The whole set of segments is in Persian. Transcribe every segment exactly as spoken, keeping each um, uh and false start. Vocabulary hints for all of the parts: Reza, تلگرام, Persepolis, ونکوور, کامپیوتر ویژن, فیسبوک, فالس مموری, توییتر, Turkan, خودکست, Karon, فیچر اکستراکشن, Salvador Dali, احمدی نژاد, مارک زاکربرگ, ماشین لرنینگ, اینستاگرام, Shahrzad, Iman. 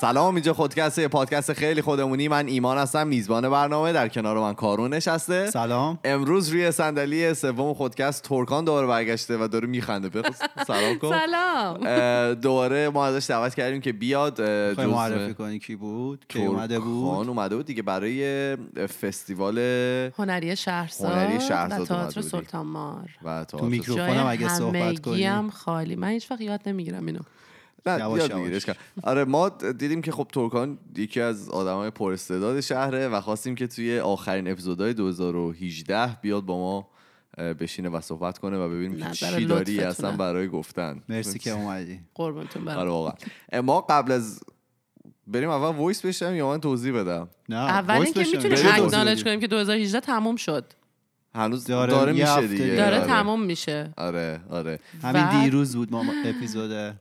سلام، اینجا خودکست، پادکست خیلی خودمونی. من ایمان هستم، میزبان برنامه. در کنار من کارون نشسته. سلام. امروز روی صندلی سوم خودکست ترکان دوباره برگشته و داره میخنده. بخوس سلام کن. سلام. دوباره ما ازش دعوت کردیم که بیاد خیلی معرفی کنی کی بود که اومده بود. ترکان اومده بود دیگه برای فستیوال هنری شهرزاد هنری شهرزاد تئاتر سلطان مار. تو میکروفونم اگه صحبت کنی همگیم خالی. من هیچ وقت یاد نمیگیرم اینو. آره ما دیدیم که خب ترکان یکی از آدمای پراستعداد شهره و خواستیم که توی آخرین اپیزودهای دو هزار و هجده بیاد با ما بشینه و صحبت کنه و ببینیم که چی داری اصلا برای گفتن. مرسی که اومدی. قربونتون برم. آره واقعا. ما قبل از بریم اول وایس بشم یا من توضیح بدم؟ نه. اول اینکه میتونیم اک‌نالج کنیم که دو هزار و هجده تموم شد. هنوز داره, داره میشه دیگه. داره تموم میشه. آره آره. همین دیروز بود ما اپیزود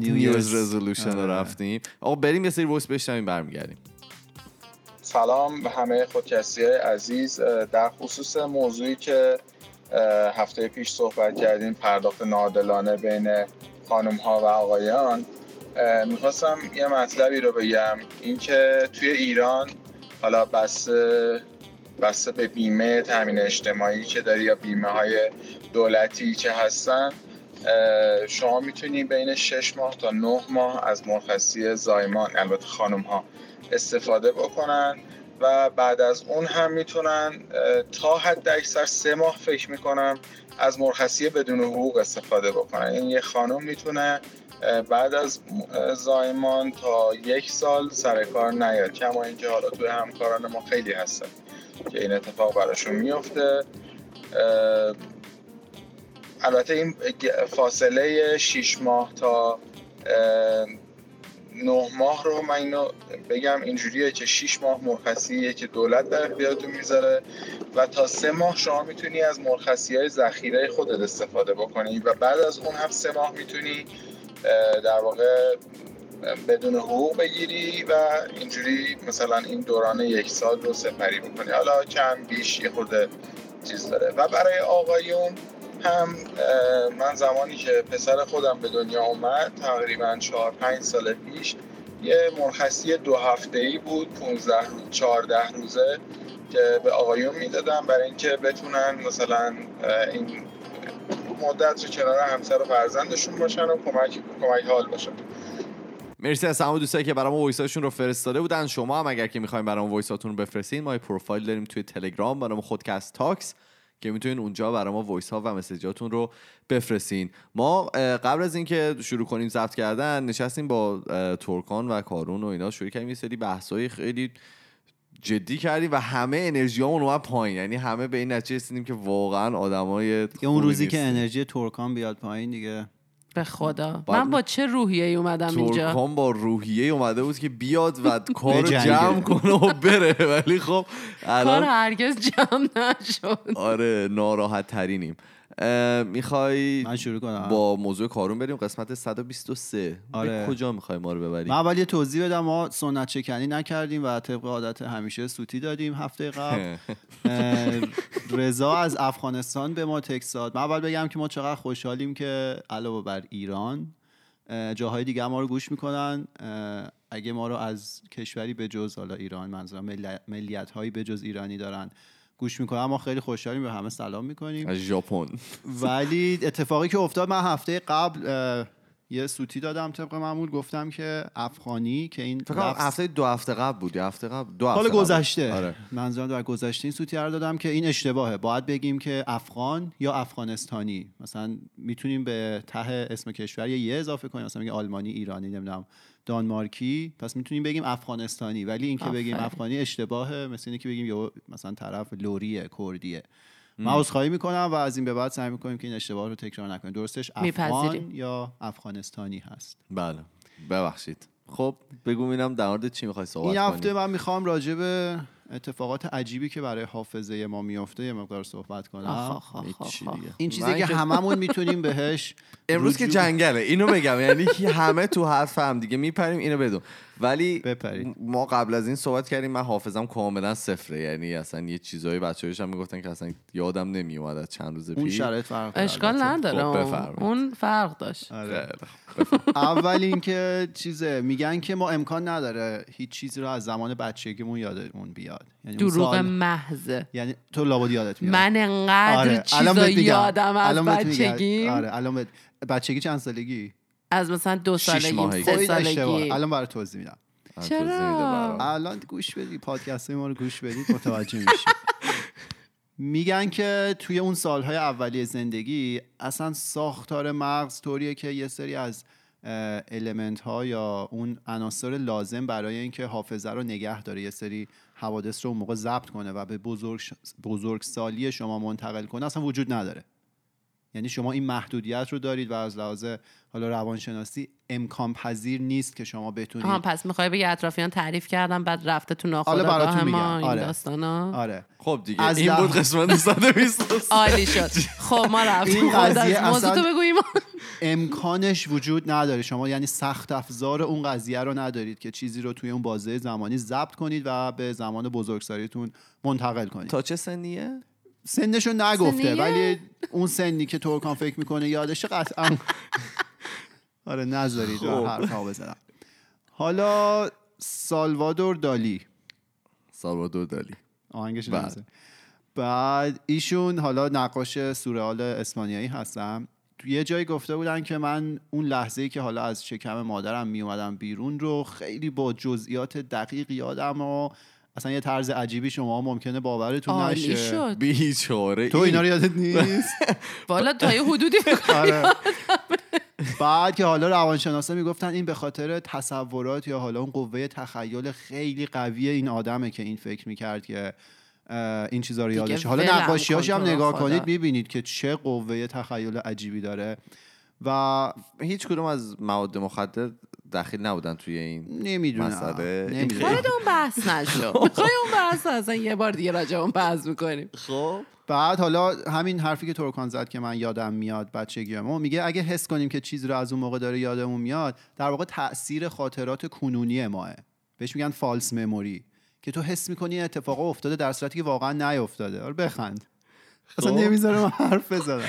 New Year's Resolution رو رفتیم. آقا بریم یه سری وایس بشنویم برمیگردیم. سلام به همه خودکستی‌های عزیز. در خصوص موضوعی که هفته پیش صحبت کردیم، پرداخت ناعادلانه بین خانم‌ها و آقایان، می‌خواستم یه مطلبی رو بگم. اینکه توی ایران حالا بس بس به بیمه تامین اجتماعی که داری یا بیمه‌های دولتی که هستن، شما میتونی بین شش ماه تا نه ماه از مرخصی زایمان، البته خانم ها، استفاده بکنن و بعد از اون هم میتونن تا حد اکثر سه ماه فکر میکنم از مرخصی بدون حقوق استفاده بکنن. این یه خانم میتونه بعد از زایمان تا یک سال سر کار نیاد، کما اینکه حالا توی همکاران ما خیلی هستن که این اتفاق براشون میفته. البته این فاصله شش ماه تا نه ماه رو من اینو بگم اینجوریه که شش ماه مرخصیه که دولت در اختیارتون میذاره و تا سه ماه شما میتونی از مرخصی‌های ذخیره خودت استفاده بکنی و بعد از اون هم سه ماه میتونی در واقع بدون حقوق بگیری و اینجوری مثلا این دوران یک سال رو سپری بکنی. حالا کم بیش یه خورده چیز داره. و برای آقایون هم من زمانی که پسر خودم به دنیا اومد تقریبا چهار پنج سال پیش یه مرخصی دو هفته‌ای بود، پانزده چهارده روزه که به آقایون میدادم برای اینکه بتونن مثلا این مدت رو کنار همسر و فرزندشون باشن و کمک کمک حال باشن. مرسی از همه دوستایی که برام وایساشون رو فرستاده بودن. شما هم اگر که می‌خواید برام وایساتون رو بفرستین، ما یه پروفایل داریم توی تلگرام برام خودکست تاکس که میتونین اونجا برای ما وایس ها و مسیجاتون رو بفرستین. ما قبل از اینکه شروع کنیم ضبط کردن نشستیم با ترکان و کارون و اینا شروع کردیم یه سری بحث‌های خیلی جدی کردیم و همه انرژیامون اومد پایین. یعنی همه به این نتیجه رسیدیم که واقعا آدمای اون روزی که انرژی ترکان بیاد پایین دیگه به خدا من با چه روحیه‌ای اومدم اینجا. ترکان با روحیه اومده بود که بیاد و کارو جمع کنه و بره، ولی خب کار هرگز جمع نشد. آره ناراحت ترینیم. میخوای من شروع کنم با موضوع کارون بریم قسمت صد و بیست و سه؟ آره. کجا میخوای ما رو ببری؟ من اول یه توضیح بدم. ما سنت شکنی نکردیم و طبق عادت همیشه سوتی دادیم هفته قبل. رضا از افغانستان به ما تکست داد. من اول بگم که ما چقدر خوشحالیم که علاوه بر ایران جاهای دیگه ما رو گوش میکنن. اگه ما رو از کشوری به جز حالا ایران، منظورم مل... ملیت هایی به جز ایرانی دارن گوش میکنم، ما خیلی خوشحالیم. به همه سلام میکنیم از ژاپن. ولی اتفاقی که افتاد، من هفته قبل یه سوتی دادم طبق معمول. گفتم که افغانی که این لفظ... هفته دو هفته قبل بود یا هفته قبل دو هفته قبل گذشته. آره. منظورم در گذشته این سوتی رو دادم که این اشتباهه، باید بگیم که افغان یا افغانستانی. مثلا میتونیم به ته اسم کشور یه اضافه کنیم، مثلا میگه آلمانی، ایرانی، نمیدونم دانمارکی، پس میتونیم بگیم افغانستانی. ولی این که بگیم افغانی اشتباهه، مثل اینه که بگیم یا مثلا طرف لوریه، کردیه. ما عذرخواهی میکنم و از این به بعد سعی میکنیم که این اشتباه رو تکرار نکنیم. درستش افغان یا افغانستانی هست. بله ببخشید. خب بگو ببینم در مورد چی میخوای صحبت کنی این هفته؟ من میخوام راجع به اتفاقات عجیبی که برای حافظه ما میفته یه مقدار صحبت کنم. آخ آخ آخ آخ. این چیزی که هممون میتونیم بهش امروز که جنگله اینو بگم. یعنی همه تو حرف هم دیگه میپریم، اینو بدون. ولی بپرید. ما قبل از این صحبت کردیم، من حافظم کاملا صفره، یعنی اصلا یه چیزایی بچه‌هاش هم میگفتن که اصلا یادم نمیومد چند روز پیش. اون شرایط فرق داره، اشکال نداره، اون فرق داشت. آره. اول اینکه چیزه میگن که ما امکان نداره هیچ چیزی رو از زمان بچگیمون یادمون بیاد، یعنی دروغ محض، یعنی تو لابد یادت میاد. من انقدر چیزا یادم از بچگی. آره الان بد... بچگی چند سالگی؟ از مثلا دو سالگی سه سالگی. الان برای توضیح میدم. چرا؟ الان گوش بدی، پادکست ما رو گوش بدید متوجه میشی. میگن که توی اون سالهای اولیه زندگی اصلا ساختار مغز طوریه که یه سری از المنت ها یا اون عناصر لازم برای اینکه حافظه رو نگه داره، یه سری حوادث رو اون موقع ضبط کنه و به بزرگ بزرگسالی شما منتقل کنه اصلا وجود نداره. یعنی شما این محدودیت رو دارید و از لحاظ حالا روانشناسی امکان پذیر نیست که شما بتونید. آها پس می‌خوای بگی اطرافیان تعریف کردن بعد رفته تو ناخودآگاه ما این داستانا. آره خب دیگه این ده... بود قسمت صد و بیست و سه. عالی شد. خب ما رفتیم خودت موضوع تو بگوییم. امکانش وجود نداره شما، یعنی سخت افزار اون قضیه رو ندارید که چیزی رو توی اون بازه زمانی ضبط کنید و به زمان بزرگسالیتون منتقل کنید. تا چه سنیه؟ سنشو نگفته سنیه؟ ولی اون سنی که ترکان فکر میکنه یادش قطعا. آره نذارید و حرفا بزنم. حالا سالوادور دالی سالوادور دالی آهنگش نمیزه. بعد ایشون حالا نقاش سورئال اسپانیایی هستم. تو یه جایی گفته بودن که من اون لحظه‌ای که حالا از شکم مادرم میومدم بیرون رو خیلی با جزئیات دقیق یادم و اصلا یه طرز عجیبی شما ممکنه باورتون نشه. بیچاره تو اینا رو یادت نیست؟ والا تا یه حدودی فکر. بعد که حالا روانشناسا میگفتن این به خاطر تصورات یا حالا اون قوه تخیل خیلی قویه این آدمه که این فکر میکرد که این چیزا رو یادشه. حالا نقاشی‌هاش هم نگاه کنید میبینید که چه قوه تخیل عجیبی داره و هیچ کدوم از مواد مخدر داخل نبودن توی این نمیدونم. مسئله نمیدونم. باید اون بحث نشو. میخوای اون بحث اصلا یه بار دیگه راجع اون بحث میکنیم. خب بعد حالا همین حرفی که ترکان زد که من یادم میاد بچگیامو، میگه اگه حس کنیم که چیز رو از اون موقع داره یادمون میاد، در واقع تأثیر خاطرات کنونی ماه. بهش میگن فالس مموری، که تو حس میکنی این اتفاق افتاده در صورتی که واقعا نیافتاده. آره بخند. اصلا نمیذاره من حرف بزنم.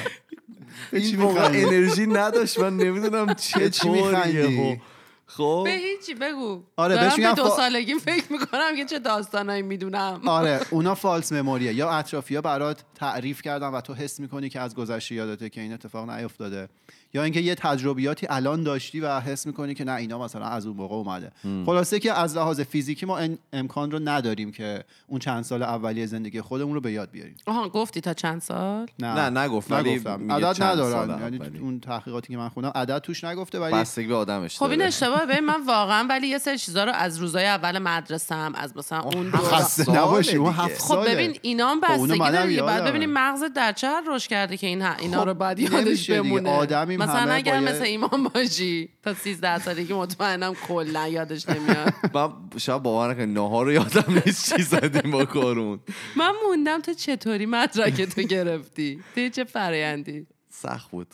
این واقعا انرژی نداشت، من نمیدونم چه چی میخندی. خب به هیچی بگو. آره دارم به دو سالگیم فکر میکنم که چه داستانایی میدونم. آره اونا فالس مموریه، یا اطرافیا برات تعریف کردن و تو حس میکنی که از گذشته یادته که این اتفاق نیافتاده، یا اینکه یه تجربیاتی الان داشتی و حس میکنی که نه اینا مثلا از اون موقع اومده. م. خلاصه که از لحاظ فیزیکی ما امکان رو نداریم که اون چند سال اولیه زندگی خودمون رو به یاد بیاریم. آها گفتی تا چند سال؟ نه نه نگفتم. عدد ندارن، یعنی اون تحقیقاتی که من خوندم عدد توش نگفته، ولی بستگی به آدمش. خب این اشتباهه. ببین من واقعا ولی یه سری چیزا رو از روزای اول مدرسه‌ام از مثلا اون خاصه نباشی اون هفت سال. خب ببین اینام بستگی داره، بعد ببینیم مغزت در چه حال رشد کرده که این اینا رو بعد یادش بمونه. مثلا اگر مثل ایمان باشی تا سیزده سالگی مطمئنم کلا یادش نمیاد. من شب باور که نهار رو یادم نیست چی زدیم با کارون. من موندم تو چطوری مدرک تو گرفتی؟ تو چه فرآیندی؟ سخت بود.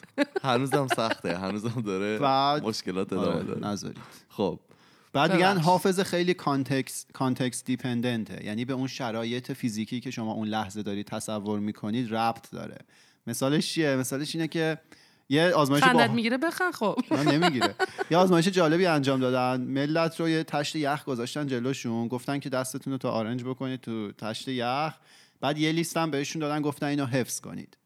هنوزم سخته، هنوزم داره مشکلات ادامه داره. نذارید. خب بعد میگن حافظه خیلی کانتکست کانتکست دیپندنته، یعنی به اون شرایط فیزیکی که شما اون لحظه دارید تصور میکنید ربط داره. مثالش چیه؟ مثالش اینه که یه آزمایش با خندت میگیره بخن. خب نه نمیگیره. یه آزمایش جالبی انجام دادن، ملت رو یه تشت یخ گذاشتن جلوشون، گفتن که دستتون رو تا آرنج بکنید تو تشت یخ، بعد یه لیست هم بهشون دادن گفتن اینو حفظ کنید.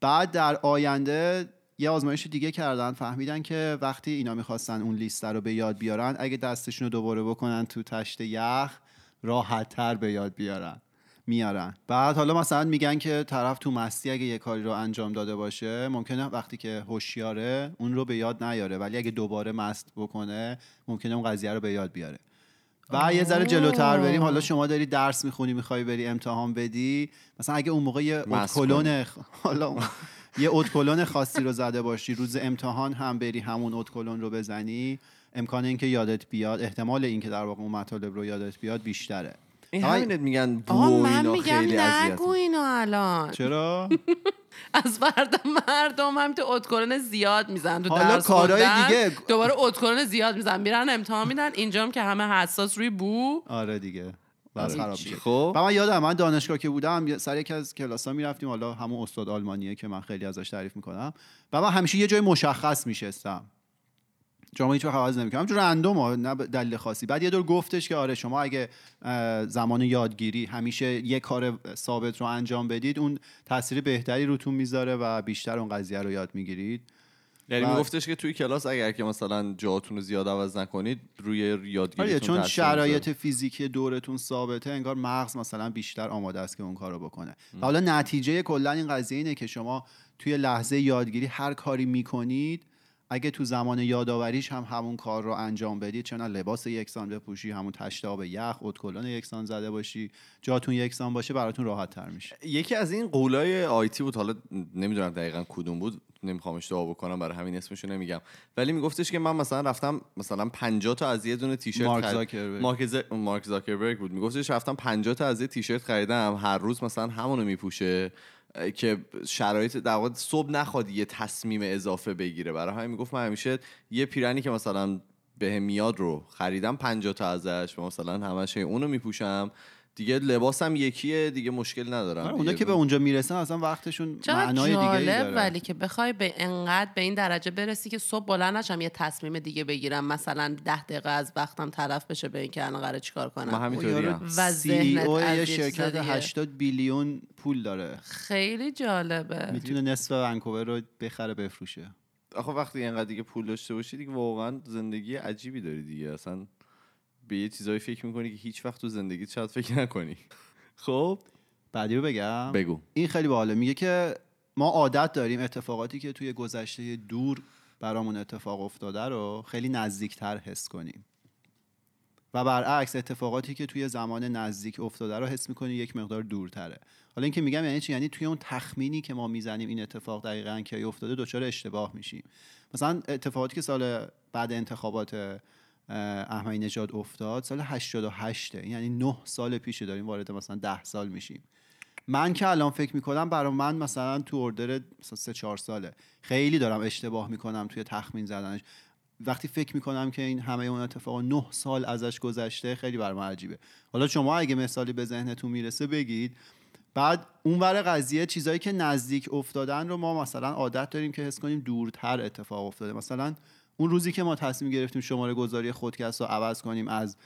بعد در آینده یه آزمایش دیگه کردن، فهمیدن که وقتی اینا میخواستن اون لیست رو به یاد بیارن اگه دستشون رو دوباره بکنن تو تشت یخ راحت‌تر به یاد بیارن. میارن. بعد حالا مثلا میگن که طرف تو مستی اگه یه کاری رو انجام داده باشه ممکنه وقتی که هوشیاره اون رو به یاد نیاره، ولی اگه دوباره مست بکنه ممکنه اون قضیه رو به یاد بیاره. و یه ذره جلوتر بریم، حالا شما داری درس میخونی میخوای بری امتحان بدی، مثلا اگه اون موقع یه ادکلون حالا یه ادکلون خاصی رو زده باشی، روز امتحان هم بری همون ادکلون رو بزنی، امکان اینکه یادت بیاد، احتمال اینکه در واقع اون مطالب رو یادت بیاد بیشتره. این همینت میگن بو اینا خیلی اذیت. آها من میگم نگو اینو الان. چرا؟ از فردا مردم هم تو ادکلن زیاد میزن، تو درس کارهای دیگه دوباره ادکلن زیاد میزن، میرن امتحان میدن، اینجام که همه حساس روی بو. آره دیگه باز خراب میشه. خب من یادم من دانشگاه که بودم سر یکی از کلاس‌ها میرفتیم، حالا همون استاد آلمانیه که من خیلی ازش تعریف میکنم، و من همیشه یه جای مشخص میشستم، چون هیچ وقت عوض نمی‌کنم، چون رندومه، نه دلیل خاصی. بعد یه دور گفتش که آره شما اگه زمان یادگیری همیشه یه کار ثابت رو انجام بدید، اون تاثیر بهتری روتون میذاره و بیشتر اون قضیه رو یاد میگیرید. یعنی میگفتش که توی کلاس اگر که مثلا جاتون رو زیاد عوض نکنید روی یادگیریتون، آره چون شرایط فیزیکی دورتون ثابته، انگار مغز مثلا بیشتر آماده است که اون کارو بکنه. و حالا نتیجه کلا این قضیه اینه که شما توی لحظه یادگیری هر کاری میکنید، اگه تو زمان یادآوریش هم همون کار رو انجام بدید، چون لباس یکسان بپوشی، همون تشت آب یخ، ادکلن یکسان زده باشی، جاتون یکسان باشه، براتون راحت تر میشه. یکی از این قولای آیتی بود، حالا نمیدونم دقیقاً کدوم بود، نمیخوام اشتباه بکنم، برای همین اسمشو نمیگم، ولی میگفتش که من مثلا رفتم مثلا پنجاه تا از یه دونه تیشرت مارک زاکربرگ مارک, ز... مارک زاکربرگ بود، میگفتش رفتم پنجاه تا از یه تیشرت خریدم، هر روز مثلا همونو میپوشه که شرایط در واقع صبح نخواد یه تصمیم اضافه بگیره. برای همین میگفت من همیشه یه پیرنی که مثلا بهم میاد رو خریدم پنجاه تا ازش، مثلا همش اونو میپوشم دیگه، لباسم یکیه دیگه، مشکل ندارم. اونا که به اونجا میرسن اصلا وقتشون معنای دیگه‌ای داره. ولی که بخوای به انقدر به این درجه برسی که صبح بلند نشم یه تصمیم دیگه بگیرم، مثلا ده دقیقه از وقتم تلف بشه به اینکه الان قراره چیکار کنم. من همینطوریم. سی او یه شرکت هشتاد بیلیون پول داره. خیلی جالبه. میتونه نصف ونکوور رو بخره بفروشه. آخه وقتی اینقدر دیگه پول داشته باشی دیگه واقعا زندگی عجیبی داری دیگه، اصلا به یه چیزایی فکر میکنی که هیچ وقت تو زندگیت شاید فکر نکنی. خب بعدی رو بگم. بگو. این خیلی باحاله، میگه که ما عادت داریم اتفاقاتی که توی گذشته دور برامون اتفاق افتاده رو خیلی نزدیکتر حس کنیم، و برعکس اتفاقاتی که توی زمان نزدیک افتاده رو حس میکنی یک مقدار دورتره. حالا این که میگم یعنی چی؟ یعنی توی اون تخمینی که ما میزنیم این اتفاق دقیقاً کی افتاده دچار اشتباه میشیم. مثلا اتفاقاتی که سال بعد انتخابات احمدی نژاد افتاد سال هشتاد و هشت، یعنی نه سال پیش داریم وارد مثلا ده سال میشیم. من که الان فکر میکنم برای من مثلا تو اوردر مثلا سه چهار ساله، خیلی دارم اشتباه میکنم توی تخمین زدنش. وقتی فکر میکنم که این همه اون اتفاقا نه سال ازش گذشته، خیلی برام عجیبه. حالا شما اگه مثالی به ذهنتون میرسه بگید. بعد اونور قضیه چیزایی که نزدیک افتادن رو ما مثلا عادت داریم که حس کنیم دورتر اتفاق افتاده. مثلا اون روزی که ما تصمیم گرفتیم شماره گذاری خودکست رو عوض کنیم از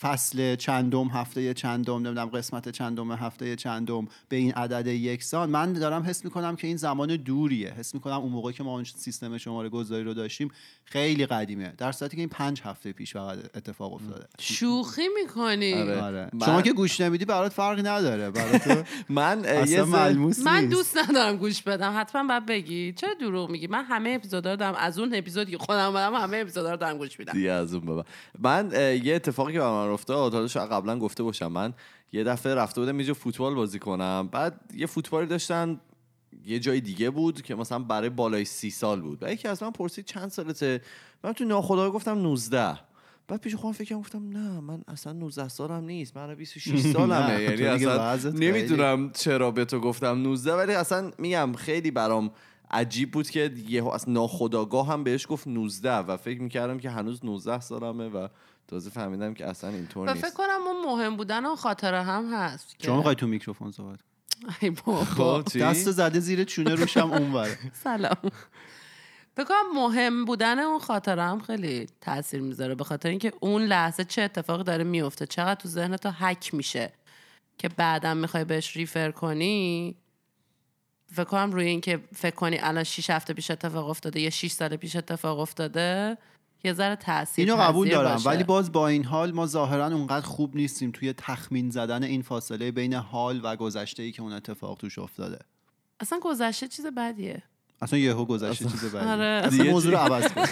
فصل چندم هفته چندم نمیدونم قسمت چندم هفته چندم به این عدد یکسان، من دارم حس میکنم که این زمان دوریه، حس میکنم اون موقعی که ما اون سیستم شماره گذاری رو داشتیم خیلی قدیمه، در صورتی که این پنج هفته پیش واقعا اتفاق افتاده. شوخی میکنی؟ آره. آره. من... شما که گوش نمیدی برات فرقی نداره، برات من اصلا ملموس نیست. من دوست ندارم گوش بدم، حتما بعد بگی چرا دروغ میگی. من همه اپیزودا رو دارم، از اون اپیزودی که خودم بودم همه اپیزودا رو دارم گوش میدم دیگه. از اون بابا من یه اتفاقی رفته، تا شاید قبلا گفته باشم، من یه دفعه رفته بودم یه جا فوتبال بازی کنم، بعد یه فوتبالی داشتن یه جای دیگه بود که مثلا برای بالای سی سال بود، بعد یکی از من پرسید چند سالته، من تو ناخودآگاه گفتم نوزده، بعد پیش خودم فکر کردم نه من اصلا نوزده سالم نیست، من بیست و شش سالمه، یعنی اصلا نمیدونم چرا به تو گفتم نوزده، ولی اصلا میگم خیلی برام عجیب بود که یهو از ناخودآگاه هم بهش گفت نوزده و فکر می‌کردم که هنوز نوزده سالمه و تازه فهمیدم که اصلا اینطور نیست. و فکر کنم اون مهم بودن و خاطره هم هست. چون می‌خوای تو میکروفون صحبت کنی؟ خب دست زده زیر چونه روشم اونوره. سلام. فکر کنم مهم بودن اون خاطره هم خیلی تاثیر میذاره، به خاطر اینکه اون لحظه چه اتفاقی داره میفته، چقدر تو ذهن تو هک میشه که بعداً می‌خوای بهش ریفر کنی. فکر کنم روی اینکه فکر کنی الان شش هفته پیش اتفاق افتاده یا شش سال پیش اتفاق افتاده یه ذره تاثیر اینو قبول دارم باشه. ولی باز با این حال ما ظاهرا اونقدر خوب نیستیم توی تخمین زدن این فاصله بین حال و گذشته‌ای که اون اتفاق توش افتاده. اصلا گذشته چیز بدیه، اصلا یهو گذشته اصلا. چیز بدیه. آره. اصلا موضوع رو عوض کن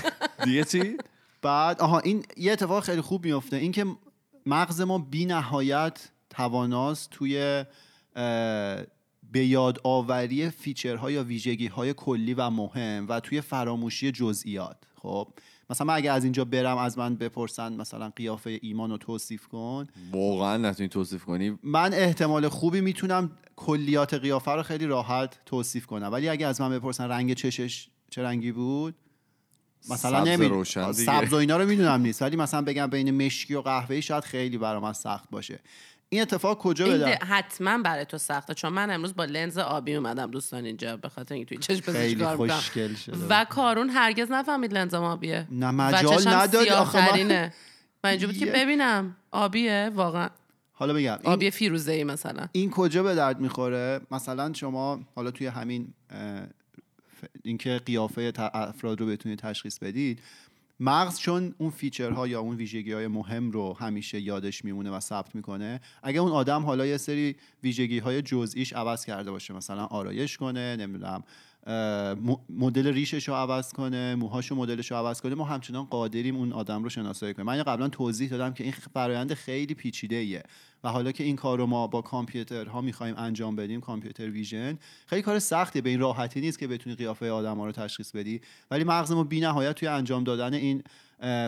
دیگه چی. بعد آها این یه اتفاق خیلی خوب میفته، این که مغز ما بی‌نهایت تواناست توی به یاد آوری فیچرها یا ویژگی‌های کلی و مهم و توی فراموشی جزئیات. خب مثلا من اگه از اینجا برم از من بپرسن مثلا قیافه ایمان رو توصیف کن، واقعا نتونی توصیف کنی. من احتمال خوبی میتونم کلیات قیافه رو خیلی راحت توصیف کنم، ولی اگه از من بپرسن رنگ چشش چه رنگی بود، مثلا نمیدونم سبز و اینا رو میدونم نیست، ولی مثلا بگم بین مشکی و قهوه‌ای شاید خیلی برام سخت باشه. این اتفاق کجا بده؟ حتما برای تو سخته، چون من امروز با لنز آبی اومدم دوستان اینجا، به خاطر اینکه توی چشم پزشکار بودم و کارون هرگز نفهمید لنزم آبیه. نه مجال نداد آخه من من اینجا بود که ببینم آبیه واقعا. حالا بگم آبیه فیروزه‌ای مثلا، این کجا به درد میخوره؟ مثلا شما حالا توی همین اینکه قیافه افراد رو بتونید تشخیص بدید، مغز چون اون فیچرها یا اون ویژگی‌های مهم رو همیشه یادش میمونه و ثبت میکنه، اگه اون آدم حالا یه سری ویژگی‌های جزئیش عوض کرده باشه، مثلا آرایش کنه، نمیدونم مدل ریشش رو عوض کنه، موهاش و مدلش رو عوض کنه، ما همچنان قادریم اون آدم رو شناسایی کنیم. من قبلا توضیح دادم که این فرآیند خیلی پیچیده‌ایه و حالا که این کار رو ما با کامپیوترها می‌خوایم انجام بدیم، کامپیوتر ویژن خیلی کار سختیه، به این راحتی نیست که بتونی قیافه آدم‌ها رو تشخیص بدی، ولی مغز ما بی‌نهایت توی انجام دادن این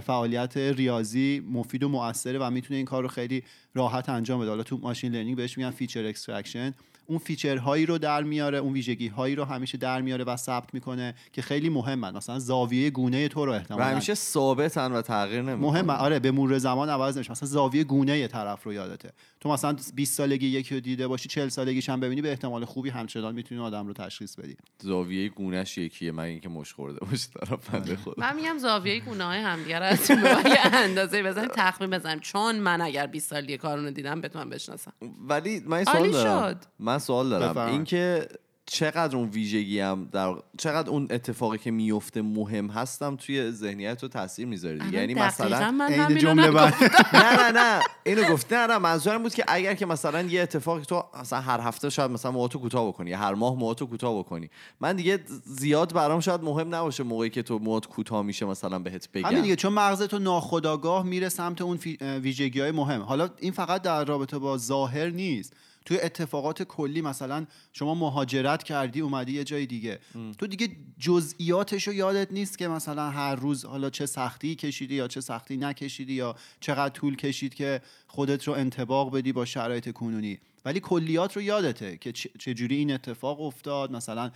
فعالیت ریاضی مفید و مؤثره و میتونه این کار رو خیلی راحت انجام بده. حالا تو ماشین لرنینگ بهش میگن فیچر اکستراکشن، اون فیچرهایی رو در میاره، اون ویژگی‌هایی رو همیشه در میاره و ثبت میکنه که خیلی مهمه. مثلا زاویه گونه تو رو احتمالاً همیشه ثابتن و تغییر نمیکنه. مهمه، آره، به مرور زمان عوض نمیشه. مثلا زاویه گونه طرف رو یادته، تو مثلا بیست سالگی یکی رو دیده باشی، چهل سالگیش هم ببینی، به احتمال خوبی همچنان میتونی آدم رو تشخیص بدی. زاویه گونه‌ش یکیه، من اینکه مش خورده باشه طرف بنده خدا. من میگم زاویه گونه‌های همدیگه رو از یه اندازه‌ای بزنیم، تخمین بزنیم، چون من اگر بیست سالی کارونو دیدم بتونم بشناسم. ولی من سوال دارم. من سوال دارم اینکه چقدر اون ویژگی هم در چقدر اون اتفاقی که میفته مهم هستم توی ذهنیت رو تاثیر میذاره دیگه. یعنی مثلا این جمله بعد نه نه نه اینو گفته نه، منظورم بود که اگر که مثلا یه اتفاقی تو مثلا هر هفته شاید مثلا موهاتو کوتاه بکنی یا هر ماه موهاتو کوتاه بکنی، من دیگه زیاد برام شاید مهم نباشه موقعی که تو موهات کوتاه میشه مثلا بهت بگم، همین دیگه، چون مغزت تو ناخودآگاه میره سمت اون ویژگی‌های مهم. حالا این فقط در رابطه با ظاهر نیست، توی اتفاقات کلی، مثلا شما مهاجرت کردی اومدی یه جای دیگه، ام. تو دیگه جزئیاتشو یادت نیست که مثلا هر روز حالا چه سختی کشیدی یا چه سختی نکشیدی یا چقدر طول کشید که خودت رو انطباق بدی با شرایط کنونی، ولی کلیات رو یادته که چجوری این اتفاق افتاد، مثلا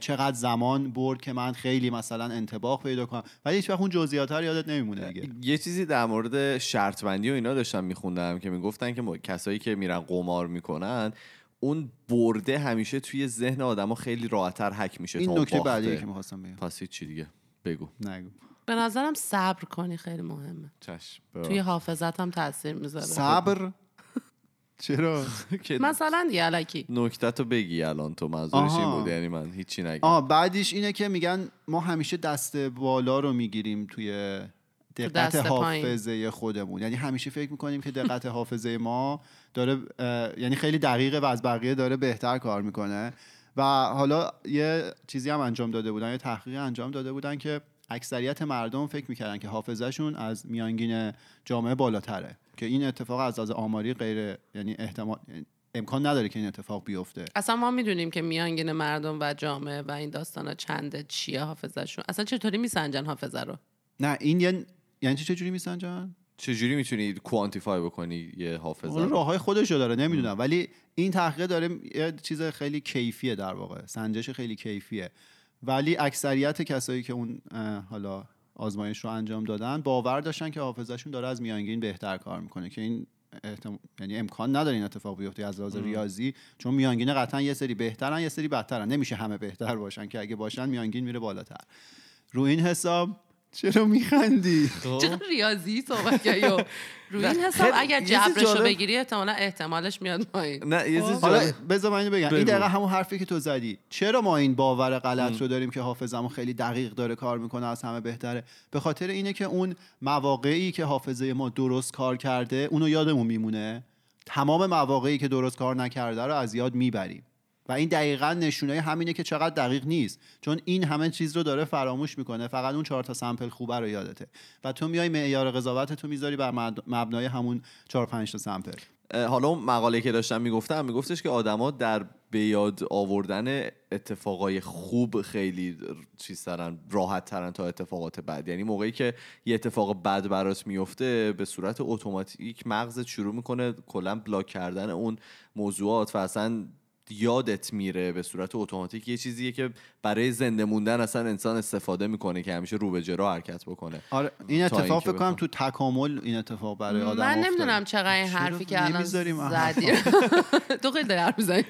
چقدر زمان برد که من خیلی مثلا انطباق پیدا کنم، ولی هیچ وقت اون جزئیات‌ها رو یادت نمیمونه دیگه. یه چیزی در مورد شرط بندی و اینا داشتم میخوندم که میگفتن که ما... کسایی که میرن قمار میکنن اون برده همیشه توی ذهن آدما خیلی راحت‌تر هک میشه. این نکته بعدی که می‌خواستم بگم. پس چی دیگه؟ بگو. نگو. به نظرم صبر کنی خیلی مهمه. چشم. توی حافظت هم تاثیر میذاره. صبر چرا؟ مثلا دیگه الکی نکته‌تو بگی الان تو منظورش این بود، یعنی من هیچی نگم. آها، بعدیش اینه که میگن ما همیشه دست بالا رو میگیریم توی دقت حافظه خودمون، یعنی همیشه فکر میکنیم که دقت حافظه ما داره یعنی خیلی دقیقه و از بقیه داره بهتر کار میکنه. و حالا یه چیزی هم انجام داده بودن، یه تحقیق انجام داده بودن که اکثریت مردم فکر میکردن که حافظهشون از میانگین جامعه بالاتره، که این اتفاق از از آماری غیر یعنی احتمال امکان نداره که این اتفاق بیفته. اصلا ما میدونیم که میانگین مردم و جامعه و این داستانا چنده، چیه حافظهشون، اصلا چطوری میسنجن حافظه رو؟ نه این یعنی یعنی چه جوری میسنجن؟ چجوری میتونی کوانتیفای بکنی یه حافظه؟ اون راههای خودش رو داره، نمیدونم، ولی این تحقیق داره یه چیز خیلی کیفیه، در واقع سنجش خیلی کیفیه. ولی اکثریت کسایی که اون حالا آزمایش رو انجام دادن باور داشتن که حافظه‌شون داره از میانگین بهتر کار میکنه، که این احتم... یعنی امکان نداره این اتفاق بیفته از لحاظ ریاضی، چون میانگین قطعا یه سری بهترن یه سری بدترن، نمیشه همه بهتر باشن، که اگه باشن میانگین میره بالاتر. رو این حساب چرا میخندی؟ چرا ریاضی صحبت کردی؟ روی این حساب اگر جبرشو بگیری احتمالا احتمالش میاد پایین. نه یه چیز حالا بذار من اینو بگم، این دقیقاً همون حرفی که تو زدی. چرا ما این باور غلط رو داریم که حافظه‌مون خیلی دقیق داره کار میکنه، از همه بهتره؟ به خاطر اینه که اون مواقعی که حافظه ما درست کار کرده اونو یادمون میمونه، تمام مواقعی که درست کار نکرده رو از یاد میبریم. و این دقیقاً نشونه همینه که چقدر دقیق نیست، چون این همه چیز رو داره فراموش میکنه، فقط اون چهار تا سامپل خوبه رو یادته و تو میای معیار قضاوتت رو میذاری بر مبنای همون چهار پنج تا سامپل. حالا اون مقاله که داشتم میگفتم میگفتش که آدما در بیاد آوردن اتفاقای خوب خیلی چیز ترن، راحت ترن تا اتفاقات بد. یعنی موقعی که یه اتفاق بد برات میفته به صورت اتوماتیک مغزت شروع میکنه کلا بلاک کردن اون موضوعات و اصلا یادت میره به صورت اتوماتیک. یه چیزیه که برای زنده موندن اصلا انسان استفاده میکنه که همیشه رو به جلو حرکت بکنه. آره این اتفاق فکر کنم تو تکامل این اتفاق برای آدم افتاده. من نمیدونم چقدر این حرفی که الان زدی تو خیلی داری حرف میزنی.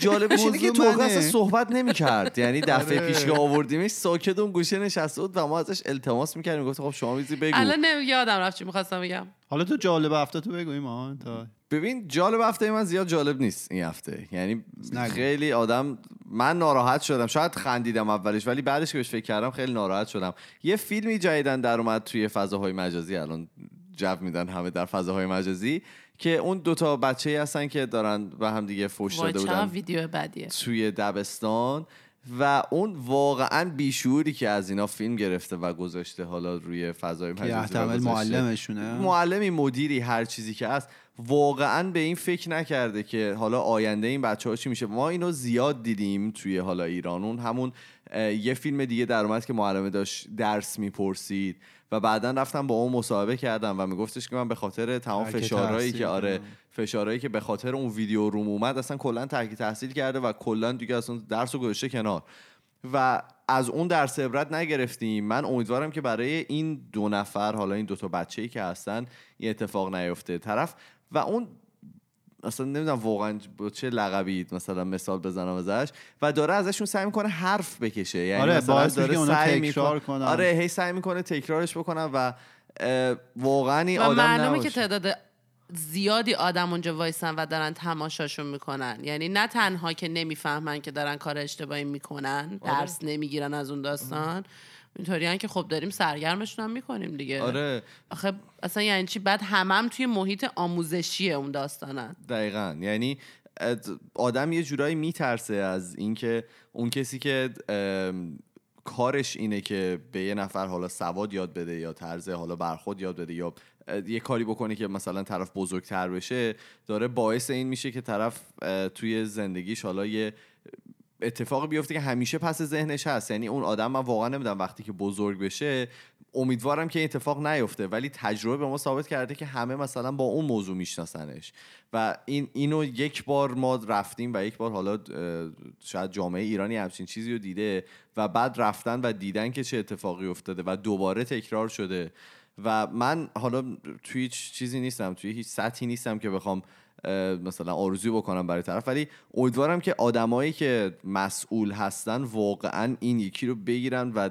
جالبش اینه که تو اصلا صحبت نمی‌کرد. یعنی دفعه پیش که آوردیمش ساکت اون گوشه نشسته بود و ما ازش التماس می‌کردیم، گفت خب شما می‌ذی بگو. الان یادم رفت چی می‌خواستم بگم. حالا تو جالب هفته تو بگو ایمان. تا ببین جالب هفته من زیاد جالب نیست این هفته. یعنی خیلی آدم من ناراحت شدم. شاید خندیدم اولش ولی بعدش که بهش فکر کردم خیلی ناراحت شدم. یه فیلمی جدیدن در اومد توی فضاهای مجازی، الان جو میدن همه در فضاهای مجازی، که اون دوتا بچه‌ای هستن که دارن و هم دیگه فوش داده بودن ویدیو بعدیه توی دبستان و اون واقعا بیشعوری که از اینا فیلم گرفته و گذاشته حالا روی فضای مجازی. احتمال معلمشونه، معلمی، مدیری، هر چیزی که هست، واقعا به این فکر نکرده که حالا آینده این بچه‌ها چی میشه. ما اینو زیاد دیدیم توی حالا ایران. اون همون یه فیلم دیگه در اومد که معلمه داشت درس میپرسید و بعداً رفتم با اون مصاحبه کردم و میگفتش که من به خاطر تمام فشارهایی که آره فشارهایی که به خاطر اون ویدیو روم اومد اصلا کلا ترک تحصیل کرده و کلا دیگه اصلا درسو گذاشته کنار و از اون درس عبرت نگرفتیم. من امیدوارم که برای این دو نفر، حالا این دو تا بچه‌ای که هستن، این اتفاق نیفته. طرف و اون اصلا نمیدونم واقعا چه لقبی مثلا مثال بزنم ازش و داره ازشون سعی میکنه حرف بکشه. یعنی آره مثلا داره سعی میکنه کنن. آره هی سعی میکنه تکرارش بکنه و واقعا این آدم نمیشه. معلومه که تعداد زیادی آدم اونجا وایسن و دارن تماشاشون میکنن. یعنی نه تنها که نمیفهمن که دارن کار اشتباهی میکنن، آره. درس نمیگیرن از اون داستان، آره. اینطوریان که خب داریم سرگرمشون هم میکنیم دیگه. آره آخه اصلا یعنی چی؟ بعد همم هم توی محیط آموزشیه اون داستانن. دقیقاً. یعنی آدم یه جورایی میترسه از اینکه اون کسی که کارش اینه که به یه نفر حالا سواد یاد بده یا طرز حالا برخورد یاد بده یا یه کاری بکنه که مثلا طرف بزرگتر بشه، داره باعث این میشه که طرف توی زندگیش حالا یه اتفاق بیفته که همیشه پس ذهنش هست. یعنی اون آدم، من واقعا نمیدونم وقتی که بزرگ بشه، امیدوارم که این اتفاق نیفته، ولی تجربه به ما ثابت کرده که همه مثلا با اون موضوع میشناسنش و این اینو یک بار ما رفتیم و یک بار حالا شاید جامعه ایرانی همچین چیزی رو دیده و بعد رفتن و دیدن که چه اتفاقی افتاده و دوباره تکرار شده. و من حالا توی هیچ چیزی نیستم، توی هیچ سطحی نیستم که بخوام مثلا آرزوی بکنم برای طرف، ولی امیدوارم که آدمایی که مسئول هستن واقعا این یکی رو بگیرن و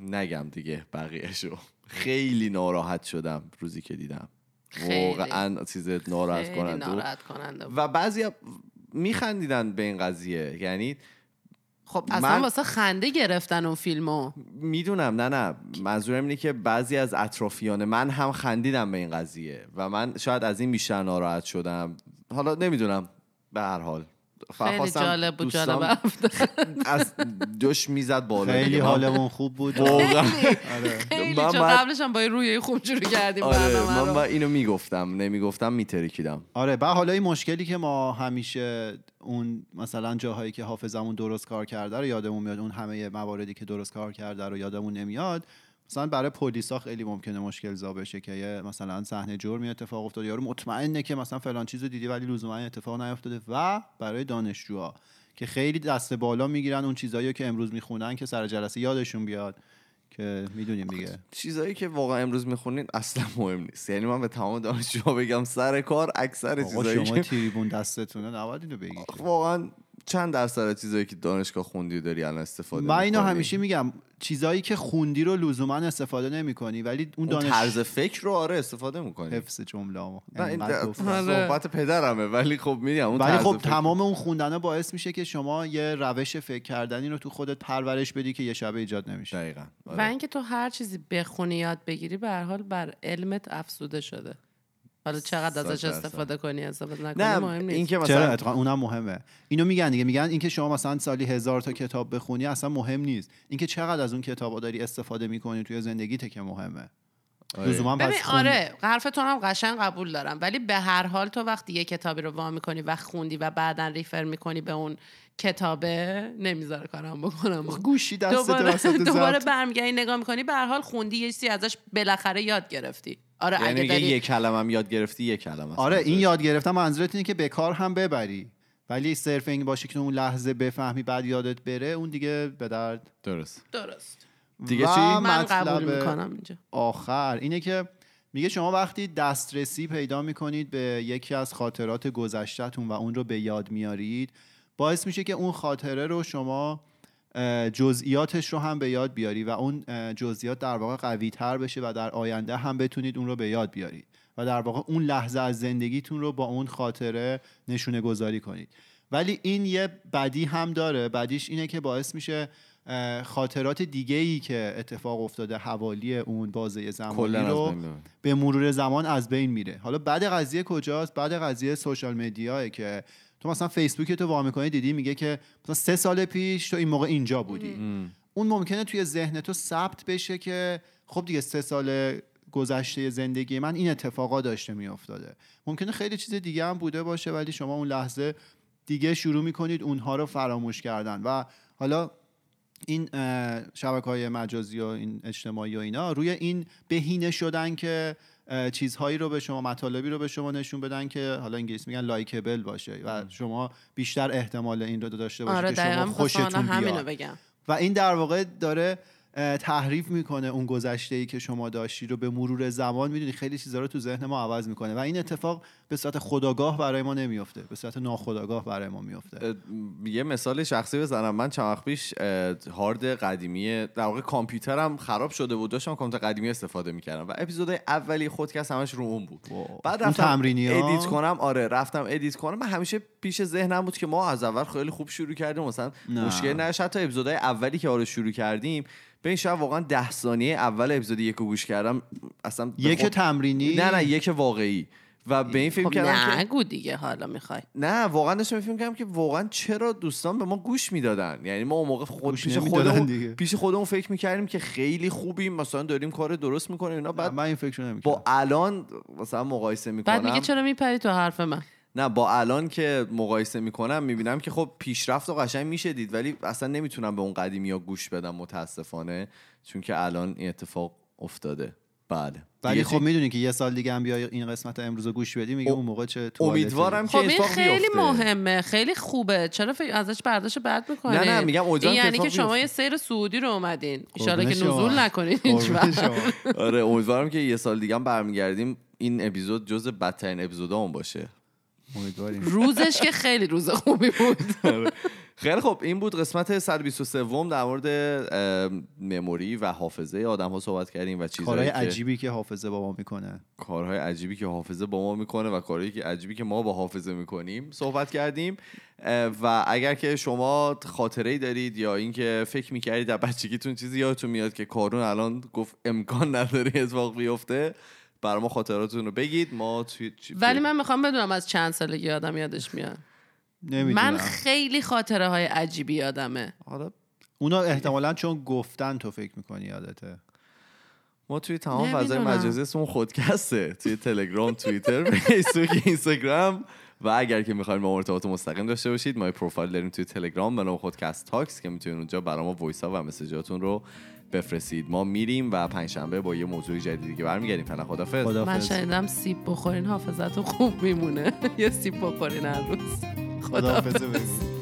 نگم دیگه بقیه‌شو. خیلی ناراحت شدم روزی که دیدم، واقعا چیز ناراحت کننده بود و بعضیا میخندیدن به این قضیه. یعنی خب اصلا واسه خنده گرفتن اون فیلمو. میدونم، نه نه منظورم اینه که بعضی از اطرافیان من هم خندیدم به این قضیه و من شاید از این بیشتر ناراحت شدم. حالا نمیدونم، به هر حال خیلی جالب بود، جالب هفته از دوش میزد بالا. خیلی حالمون خوب بود واقعا. خیلی چون قبلش هم با روی خوب شروع کردیم. آره من با اینو میگفتم، نمیگفتم میترکیدم. آره بعد حالا این مشکلی که ما همیشه اون مثلا جاهایی که حافظمون درست کار کرده رو یادمون میاد، اون همه مواردی که درست کار کرده رو یادمون نمیاد. مثلا برای پلیسا خیلی ممکنه مشکل زا بشه که مثلا صحنه جرم اتفاق افتاد، یارو مطمئنه که مثلا فلان چیزو دیدی ولی لزوما اتفاق نیافتاده. و برای دانشجوها که خیلی دست بالا میگیرن اون چیزایی که امروز میخونن که سر جلسه یادشون بیاد، که میدونیم دیگه چیزایی که واقعا امروز میخونین اصلا مهم نیست. یعنی من به تمام دانشجوها بگم سر کار اکثر چیزایی که تریبون دستتونه نباید اینو بگی، واقعا چند درصد چیزایی که دانشگاه خوندی داری الان استفاده می‌کنی. من اینو همیشه میگم، چیزایی که خوندی رو لزوما استفاده نمی‌کنی ولی اون دانش طرز فکر رو آره استفاده می‌کنی. حفظ جمله‌مو صحبت پدرمه ولی خب میگم اون ولی خب فکر... تمام اون خوندنه باعث میشه که شما یه روش فکر کردنی رو تو خودت پرورش بدی که یه شبه ایجاد نمیشه. دقیقاً. آره. و اینکه تو هر چیزی بخونی یاد بگیری به هر حال بر علمت افزوده شده. حالا چقدر ازش استفاده کنی استفاده نکنی مهم نیست. این که مثلا اونم مهمه. اینو میگن دیگه، میگن اینکه شما مثلا سالی هزار تا کتاب بخونی اصلا مهم نیست، اینکه چقدر از اون کتابا داری استفاده میکنی توی زندگیت که مهمه. لزوما بس خون... آره حرفتون هم قشنگ قبول دارم، ولی به هر حال تو وقتی یه کتابی رو وا می‌کنی و خوندی و بعدن ریفر می‌کنی به اون کتابه، نمیذاره کارم بکنم، گوشی دستت وسط زد، دوباره برمیگردی نگاه می‌کنی، به هر حال خوندی، یه چیزی ازش بالاخره یاد گرفتی. آره یعنی اگه داری... یه کلمم یاد گرفتی یه کلمه. آره این یاد گرفتم منظورت اینه که به کار هم ببری، ولی صرف این باشه که اون لحظه بفهمی بعد یادت بره، اون دیگه به درد. درست درست دیگه. چی من قبول میکنم اینجا آخر اینه که میگه شما وقتی دسترسی پیدا میکنید به یکی از خاطرات گذشته‌تون و اون رو به یاد میارید، باعث میشه که اون خاطره رو شما جزئیاتش رو هم به یاد بیاری و اون جزئیات در واقع قوی تر بشه و در آینده هم بتونید اون رو به یاد بیارید و در واقع اون لحظه از زندگیتون رو با اون خاطره نشونه گذاری کنید. ولی این یه بدی هم داره، بدیش اینه که باعث میشه خاطرات دیگه‌ای که اتفاق افتاده حوالی اون بازه زمانی رو به مرور زمان از بین میره. حالا بعد قضیه کجاست؟ بعد قضیه سوشال مدیاه که تو مثلا فیسبوک تو وا می‌کنی، دیدی میگه که مثلا سه سال پیش تو این موقع اینجا بودی. ام. اون ممکنه توی ذهن تو ثبت بشه که خب دیگه سه سال گذشته زندگی من این اتفاقا داشته میافتاده. ممکنه خیلی چیز دیگه هم بوده باشه، ولی شما اون لحظه دیگه شروع می‌کنید اونها رو فراموش کردن. و حالا این شبکه‌های مجازی و این اجتماعی و اینا روی این بهینه شدن که چیزهایی رو به شما، مطالبی رو به شما نشون بدن که حالا انگلیس میگن لایکبل باشه و شما بیشتر احتمال این رو داشته باشید آره که شما خوشتون بیاد. و این در واقع داره تحریف میکنه اون گذشته‌ای که شما داشتی رو به مرور زمان. میدونی خیلی چیزا رو تو ذهن ما عوض میکنه و این اتفاق به صورت خودآگاه برای ما نمیفته، به صورت ناخودآگاه برای ما میفته. یه مثال شخصی بزنم. من چند وقت پیش هارد قدیمی، در واقع کامپیوترم خراب شده بود، داشتم کامپیوتر قدیمی استفاده میکردم و اپیزودهای اولی خودکست همش رو اون بود. واو. بعد رفتم تمرینی ها ادیت کنم. آره رفتم ادیت کنم. من همیشه پیش ذهنم بود که ما از اول خیلی خوب شروع کردیم، مثلا مشکلی نشه. حتی اپیزودهای اولی که آره شروع کردیم، به این شب واقعا ده ثانیه اول اپیزود یک رو گوش کردم، اصلا یک خود... تمرینی نه نه یک واقعی، و به این فکر کردم خب که نگو دیگه حالا میخوای نه واقعا داشتم فکر می‌کردم که واقعا چرا دوستان به ما گوش میدادن. یعنی ما اون موقع خود پیش خودمون پیش خودمون فکر میکردیم که خیلی خوبیم، مثلا داریم کار درست میکنیم اینا. بعد من این فکر نمی‌کردم با الان مثلا مقایسه میکنم. بعد میگه چرا میپری تو حرف من؟ نه با الان که مقایسه میکنم میبینم که خب پیشرفت و قشنگ میشه دید، ولی اصلا نمیتونم به اون قدیمی ها گوش بدم متاسفانه، چون که الان این اتفاق افتاده. بله ولی خب میدونی که یه سال دیگه هم بیای این قسمت امروز گوش بدی، میگه اون موقع چه توالته. امیدوارم که اتفاق بیفته. خیلی مهمه، خیلی خوبه. چرا فکر ازش برداشت بد میکنید؟ نه نه میگم اوجان، یعنی که شما یه سیر سعودی رو اومدین، ان شاء الله که نزول نکنید هیچ وقت. آره امیدوارم که یه سال دیگه هم برمیگردیم این اپیزود جزء بدترین اپیزودامون باشه. روزش که خیلی روز خوبی بود. خیلی خوب، این بود قسمت صد و بیست و سه در مورد مموری و حافظه آدم ها صحبت کردیم و چیزهایی که کارهای عجیبی که حافظه با ما میکنه کارهای عجیبی که حافظه با ما میکنه و کارهایی که عجیبی که ما با حافظه میکنیم صحبت کردیم. و اگر که شما خاطره‌ای دارید یا اینکه فکر میکردید در بچگیتون چیزی یادتون میاد که کارون الان گفت امکان نداره اتفاق بیفته، برای ما خاطراتتون رو بگید. ما توی... ولی من میخوام بدونم از چند سالگی آدم یادش میاد؟ نمیدونم. من خیلی خاطره های عجیبی یادمه. آره اونا احتمالاً چون گفتن تو فکر میکنی یادته. ما توی تمام فضای مجازی اسمون خودکسته، توی تلگرام، توییتر، فیسبوک، اینستاگرام. و اگر که میخواین ما ارتباط مستقیم داشته باشید، ما پروفایل داریم توی تلگرام به نام خودکست تاکس که میتونید اونجا برای ما وایس ها و مسیجاتون رو بفرستید. ما میریم و پنجشنبه با یه موضوع جدیدی که برمیگردیم. فعلا خدافظ. من شنیدم سیب بخورین حافظتون خوب میمونه. یه سیب بخورین هر روز. خدافظ.